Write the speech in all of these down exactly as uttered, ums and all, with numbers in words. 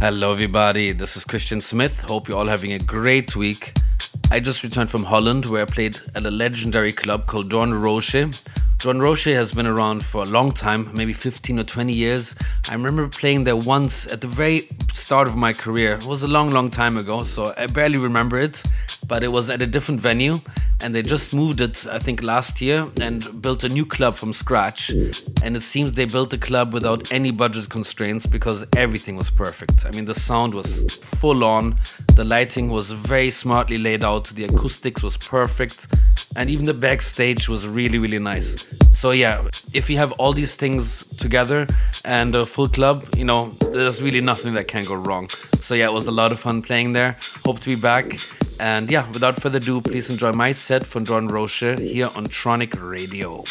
Hello everybody, this is Christian Smith. Hope you're all having a great week. I just returned from Holland where I played at a legendary club called John Rocher. John Rocher has been around for a long time, maybe fifteen or twenty years. I remember playing there once at the very start of my career. It was a long, long time ago, so I barely remember it, but it was at a different venue. And they just moved it, I think, last year and built a new club from scratch. And it seems they built the club without any budget constraints because everything was perfect. I mean, the sound was full on, the lighting was very smartly laid out, the acoustics was perfect, and even the backstage was really, really nice. So yeah, if you have all these things together and a full club, you know, there's really nothing that can go wrong. So yeah, it was a lot of fun playing there. Hope to be back. And yeah, without further ado, please enjoy my set from John Rocher here on Tronic Radio.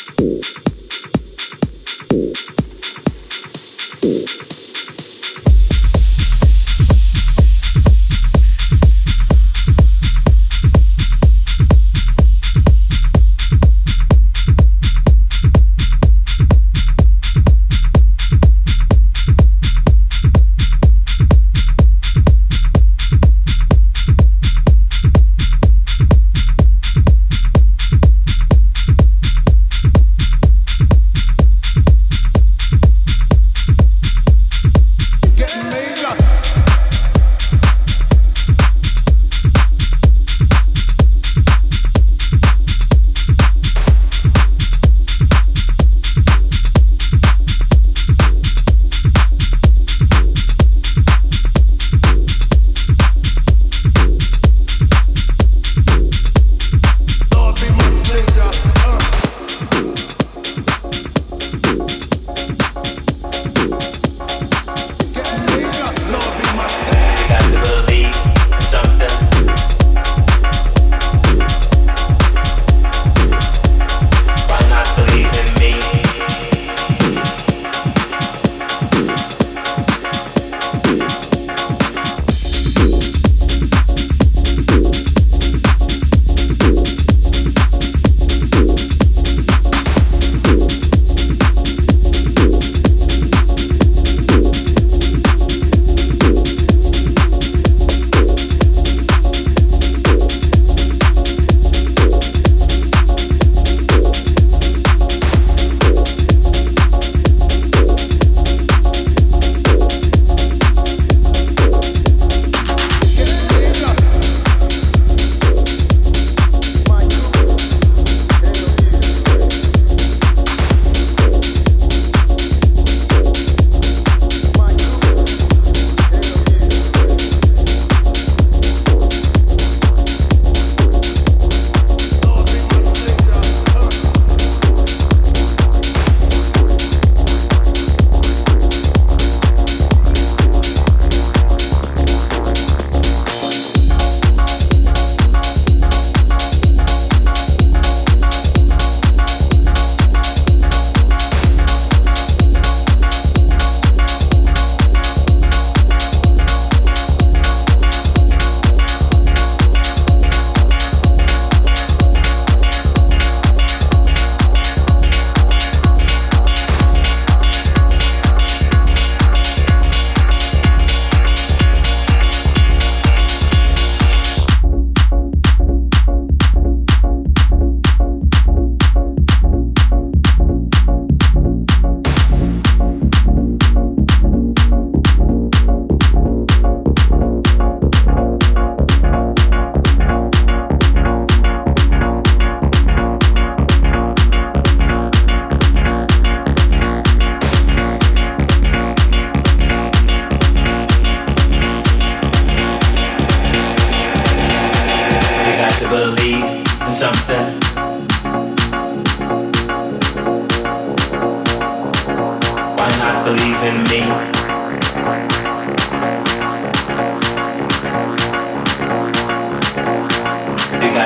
Believe in me.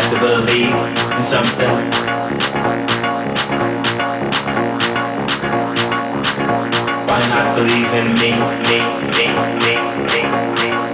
to believe in something. Why not believe in me, me, me, me, me, me, me?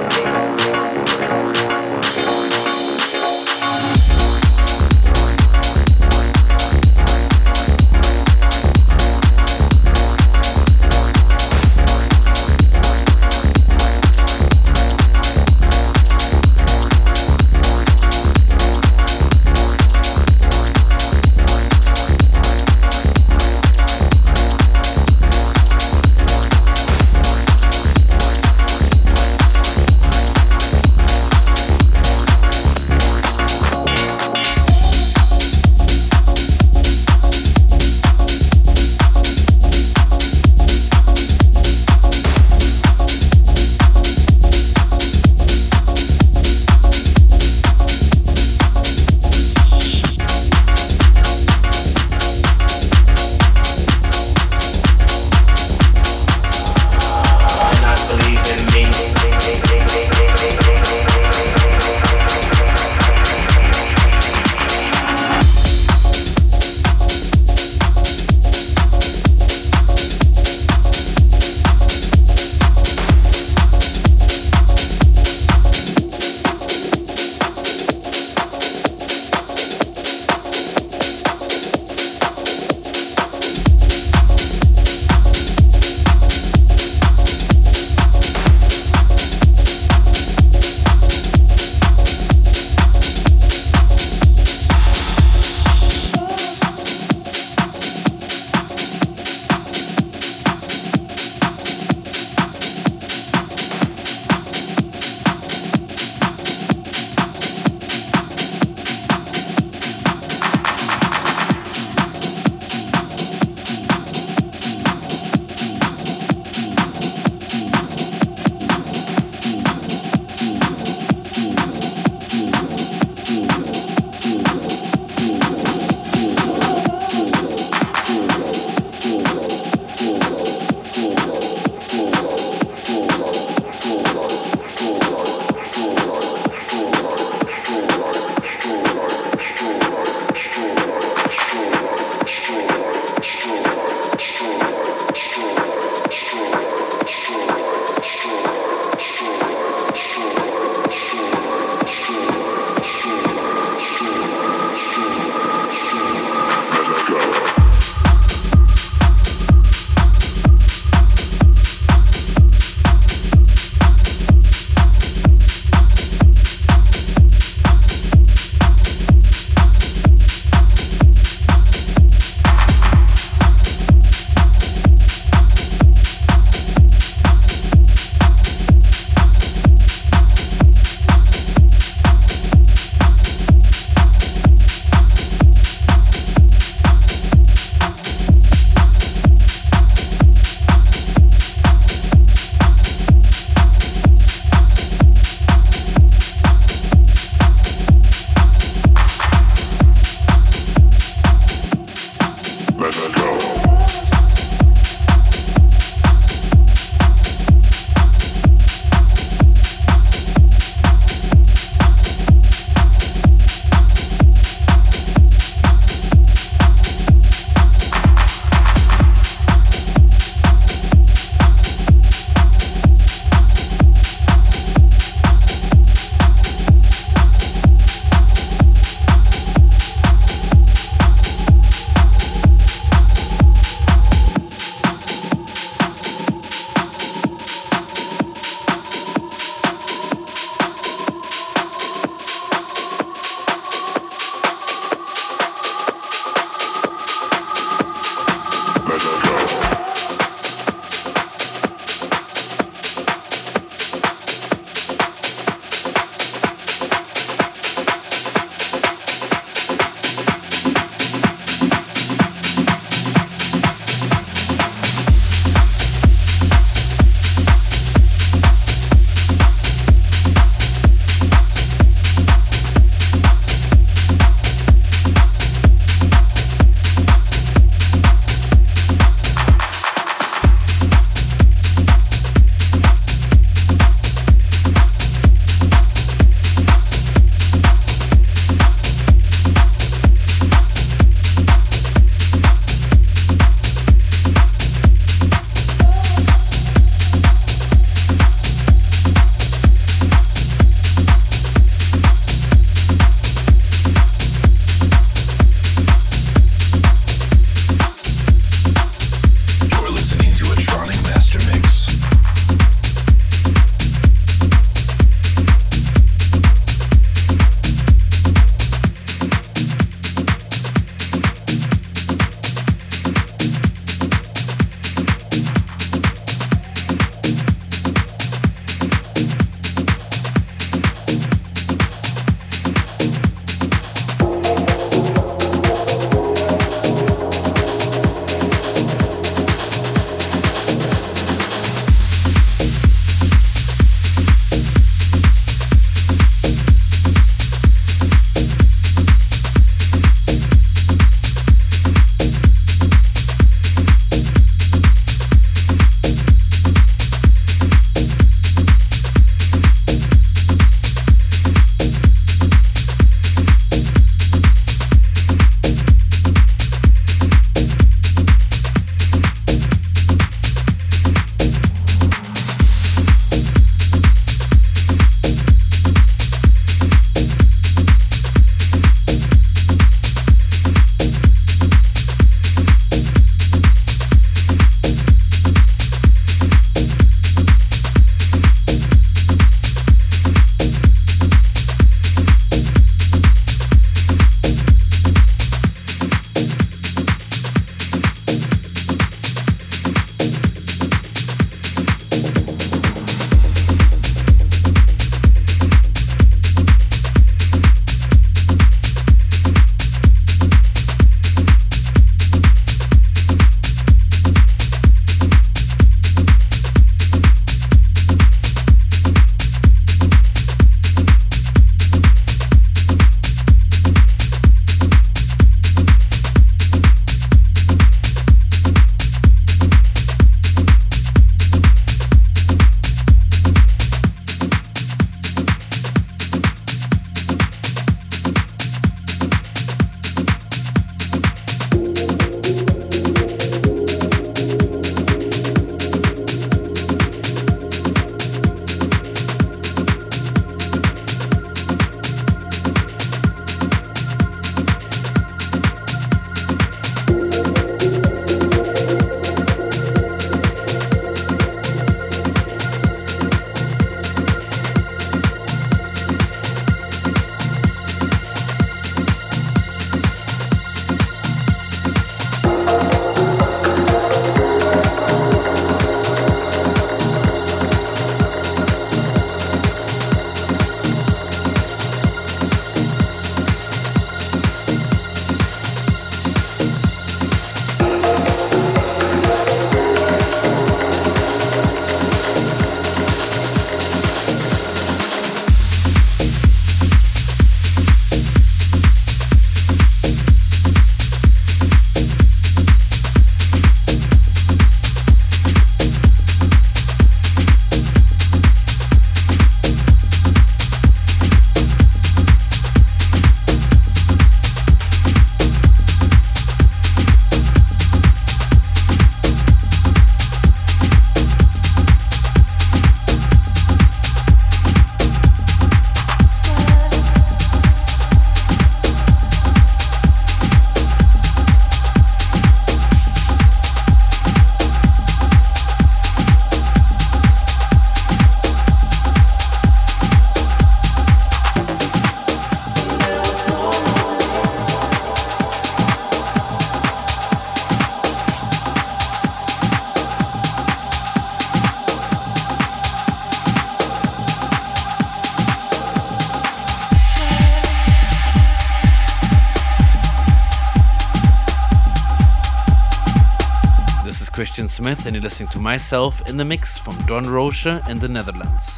Christian Smith and you're listening to myself in the mix from John Rocher in the Netherlands.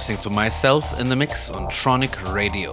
listening to myself in the mix on Tronic Radio.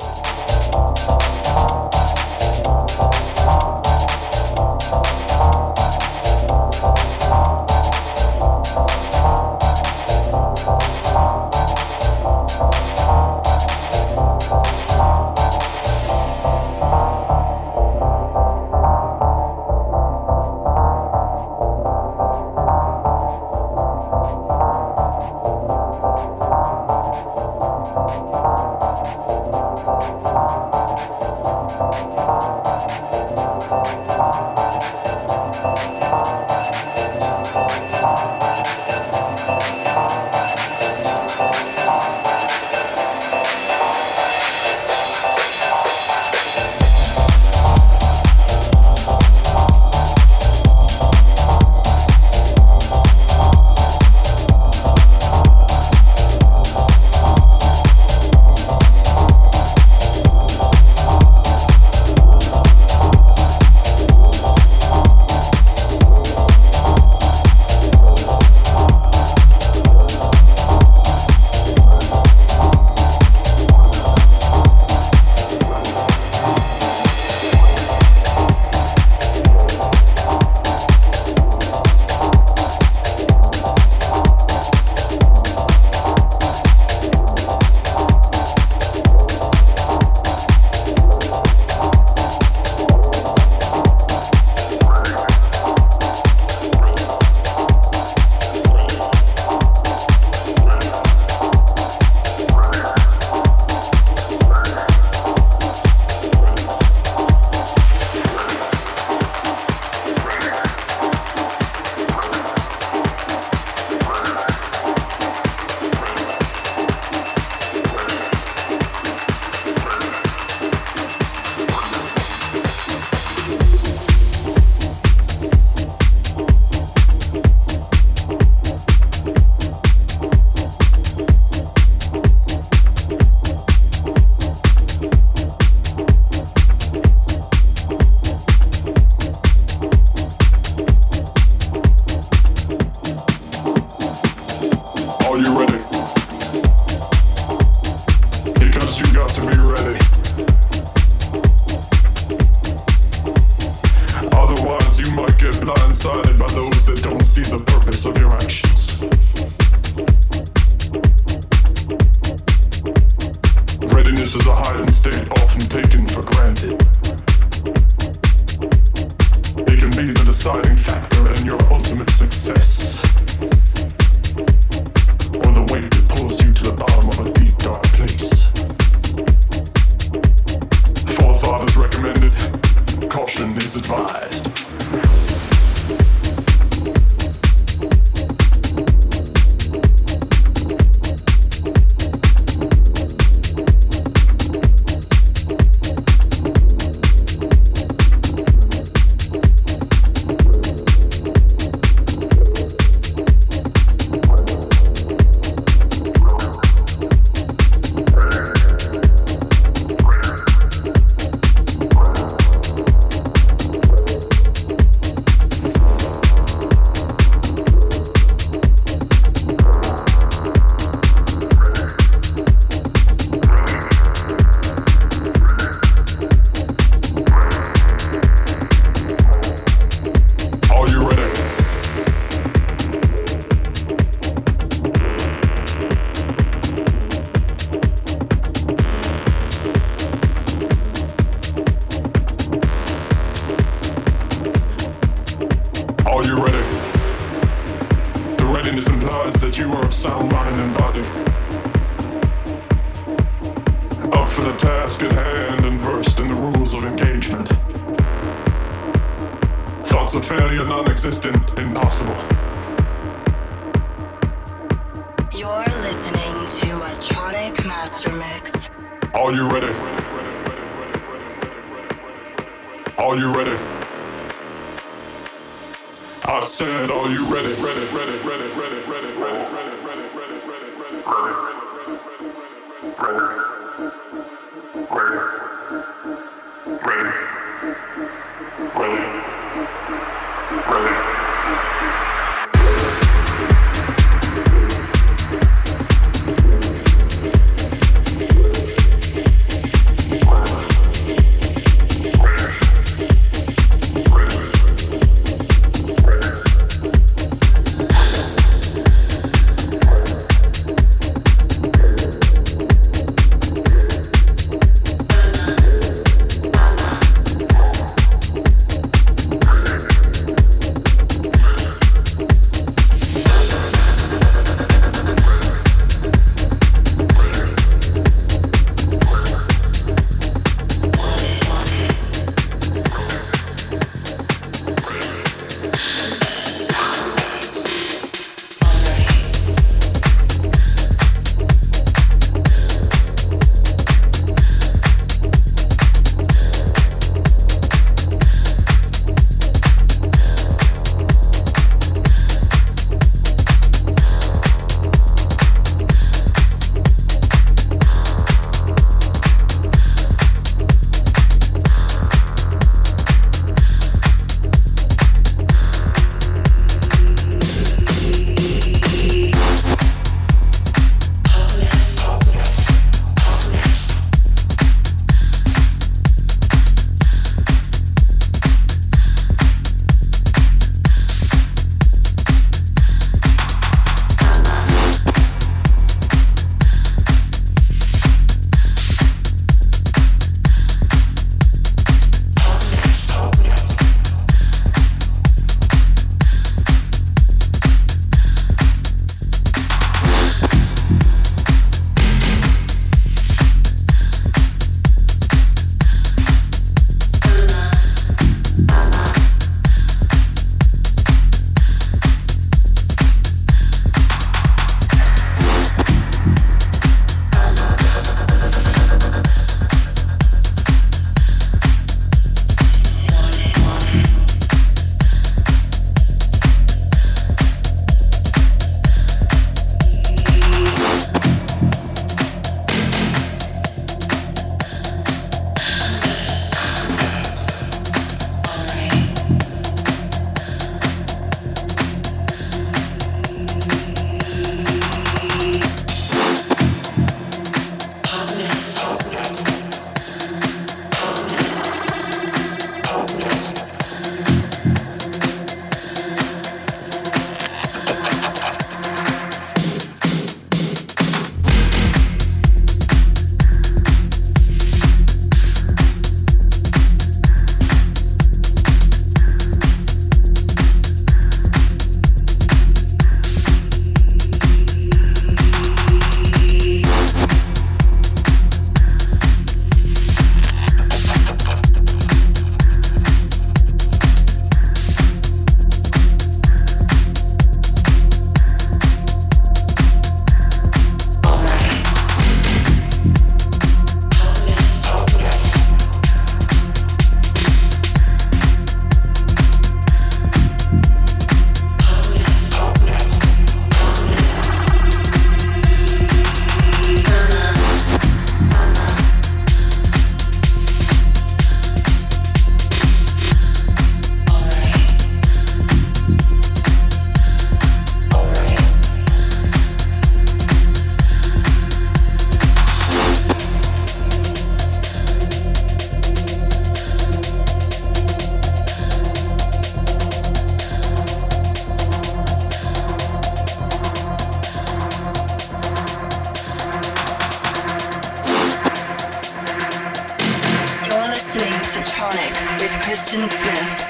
Christian Smith.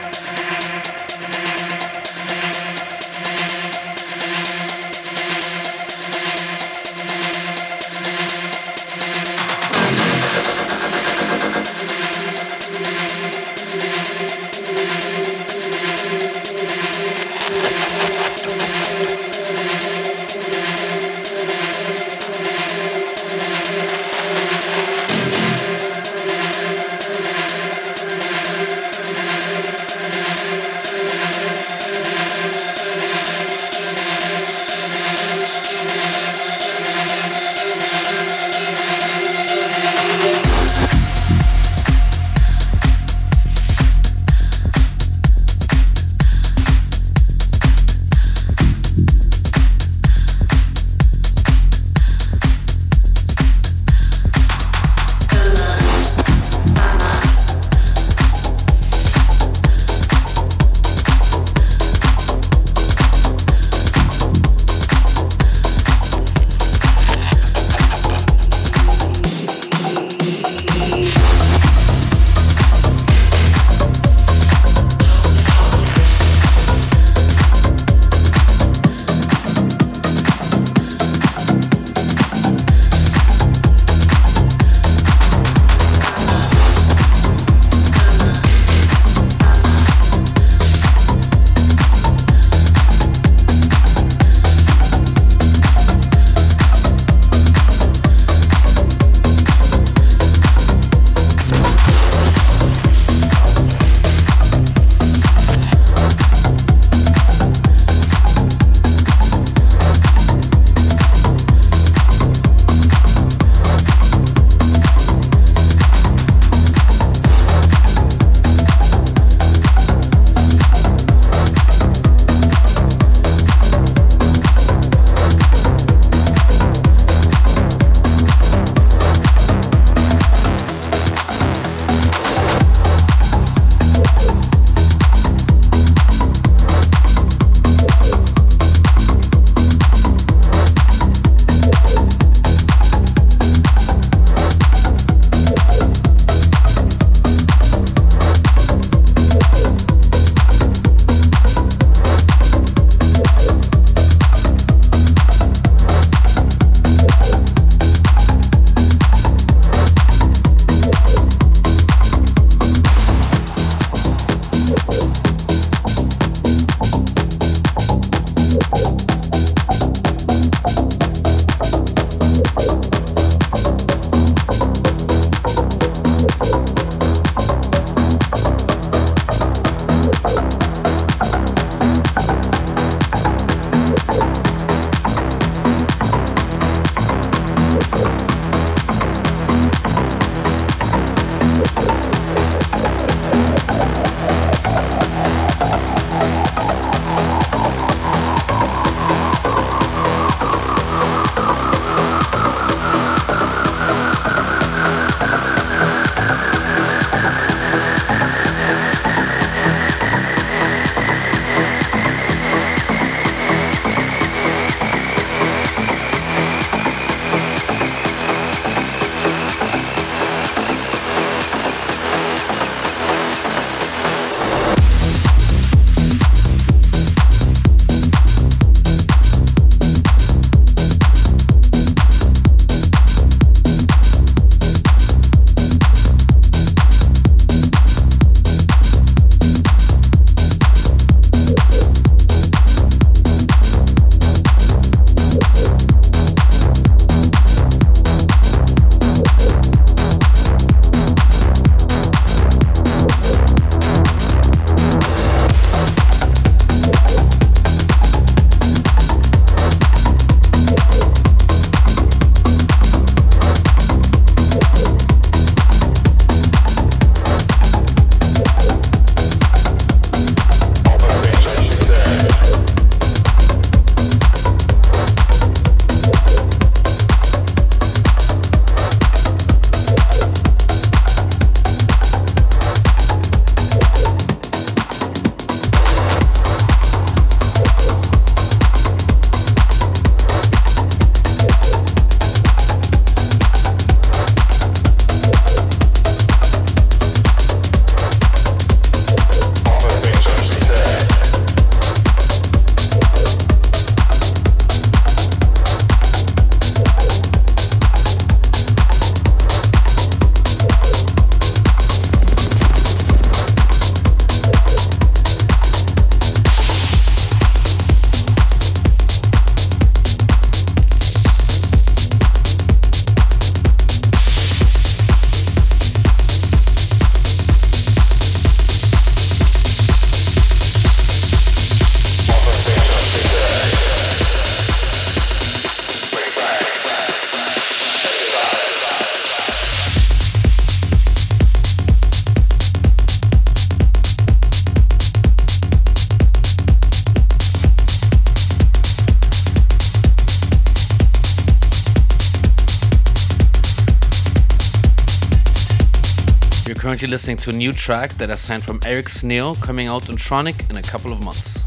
currently listening to a new track that I signed from Eric Snell, coming out on Tronic in a couple of months.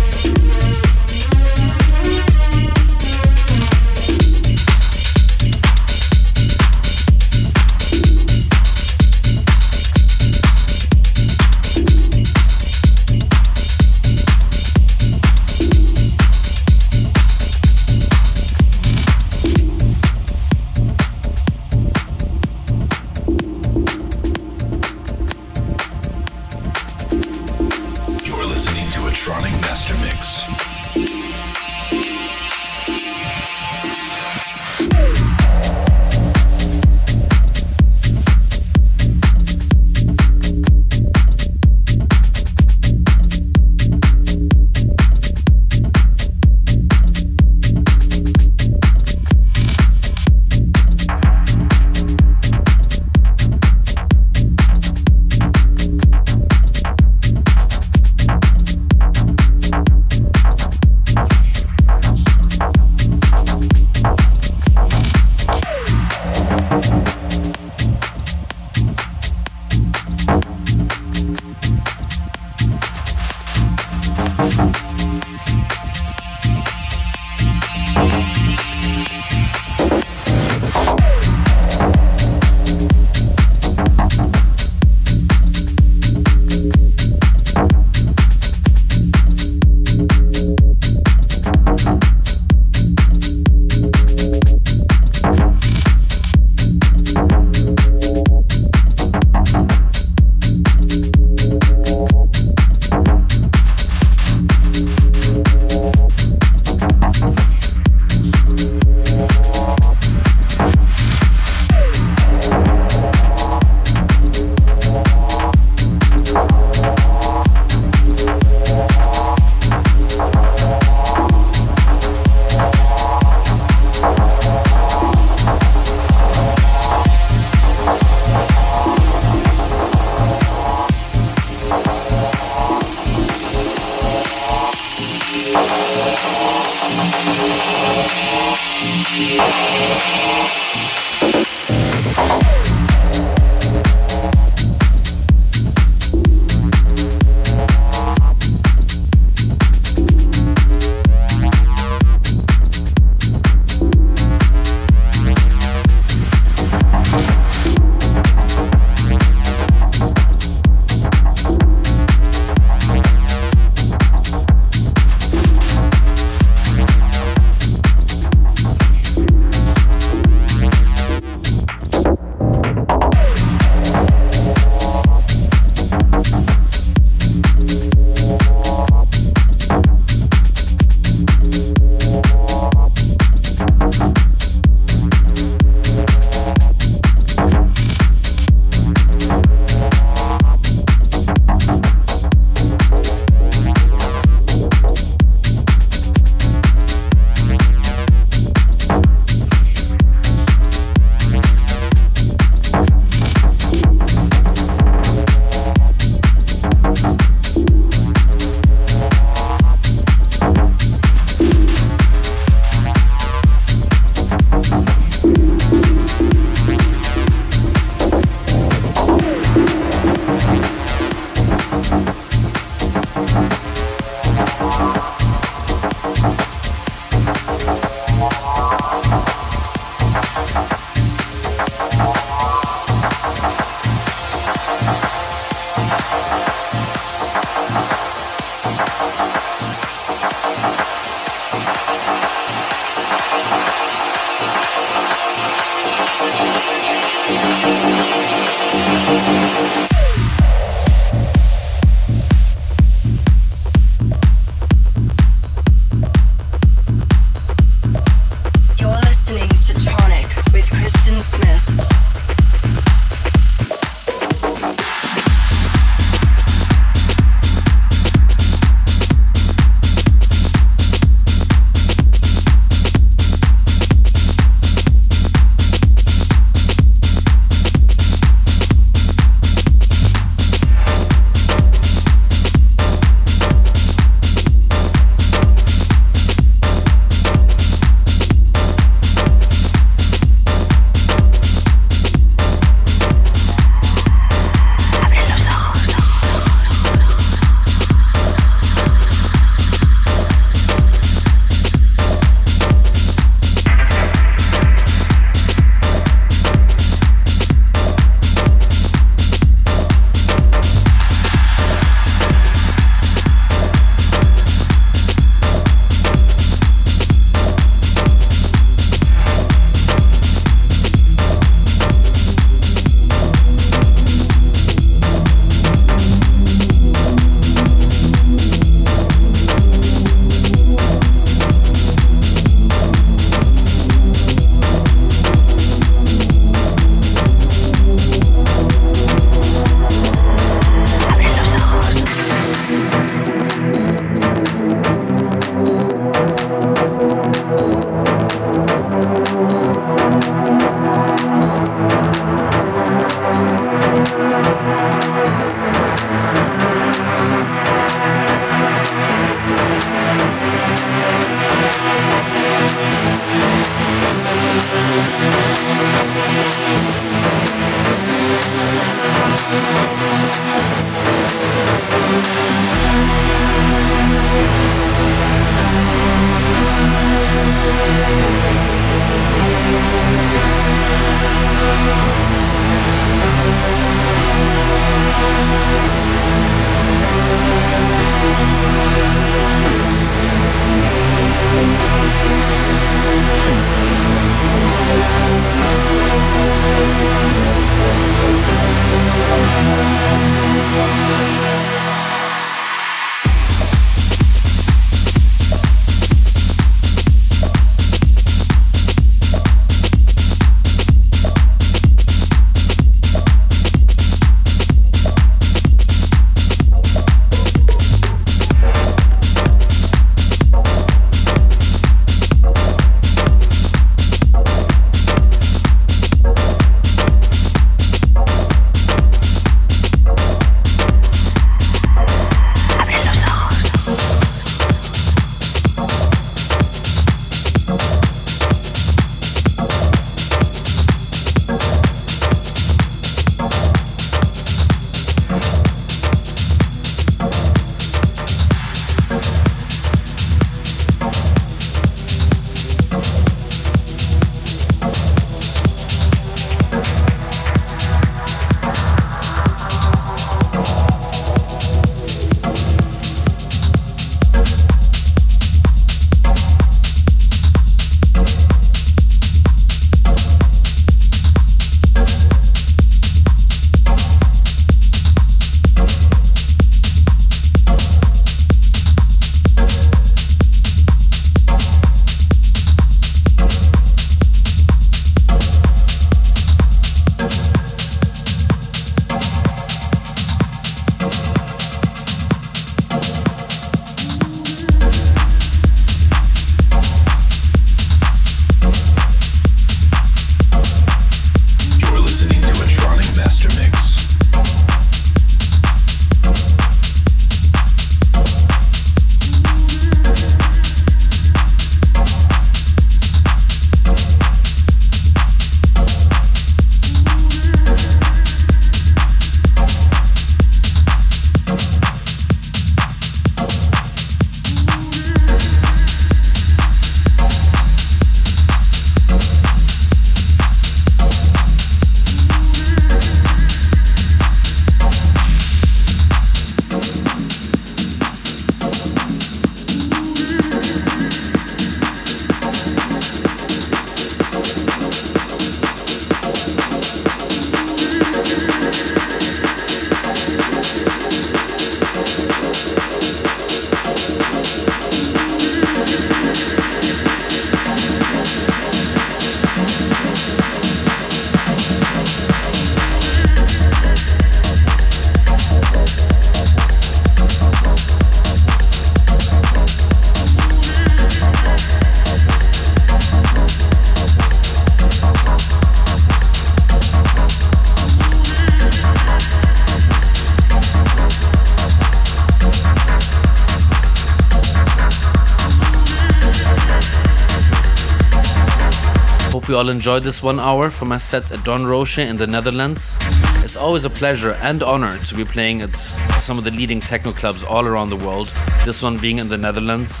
we all enjoyed this one hour from my set at Doornroosje in the Netherlands. It's always a pleasure and honor to be playing at some of the leading techno clubs all around the world, this one being in the Netherlands.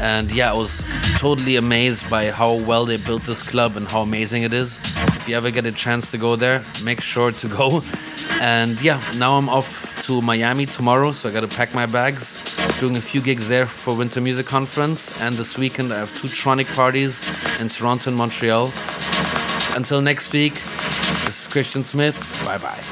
And yeah, I was totally amazed by how well they built this club and how amazing it is. If you ever get a chance to go there, make sure to go. And yeah, now I'm off to Miami tomorrow, so I gotta pack my bags. Doing a few gigs there for Winter Music Conference, and this weekend I have two Tronic parties in Toronto and Montreal. Until next week, this is Christian Smith. Bye bye.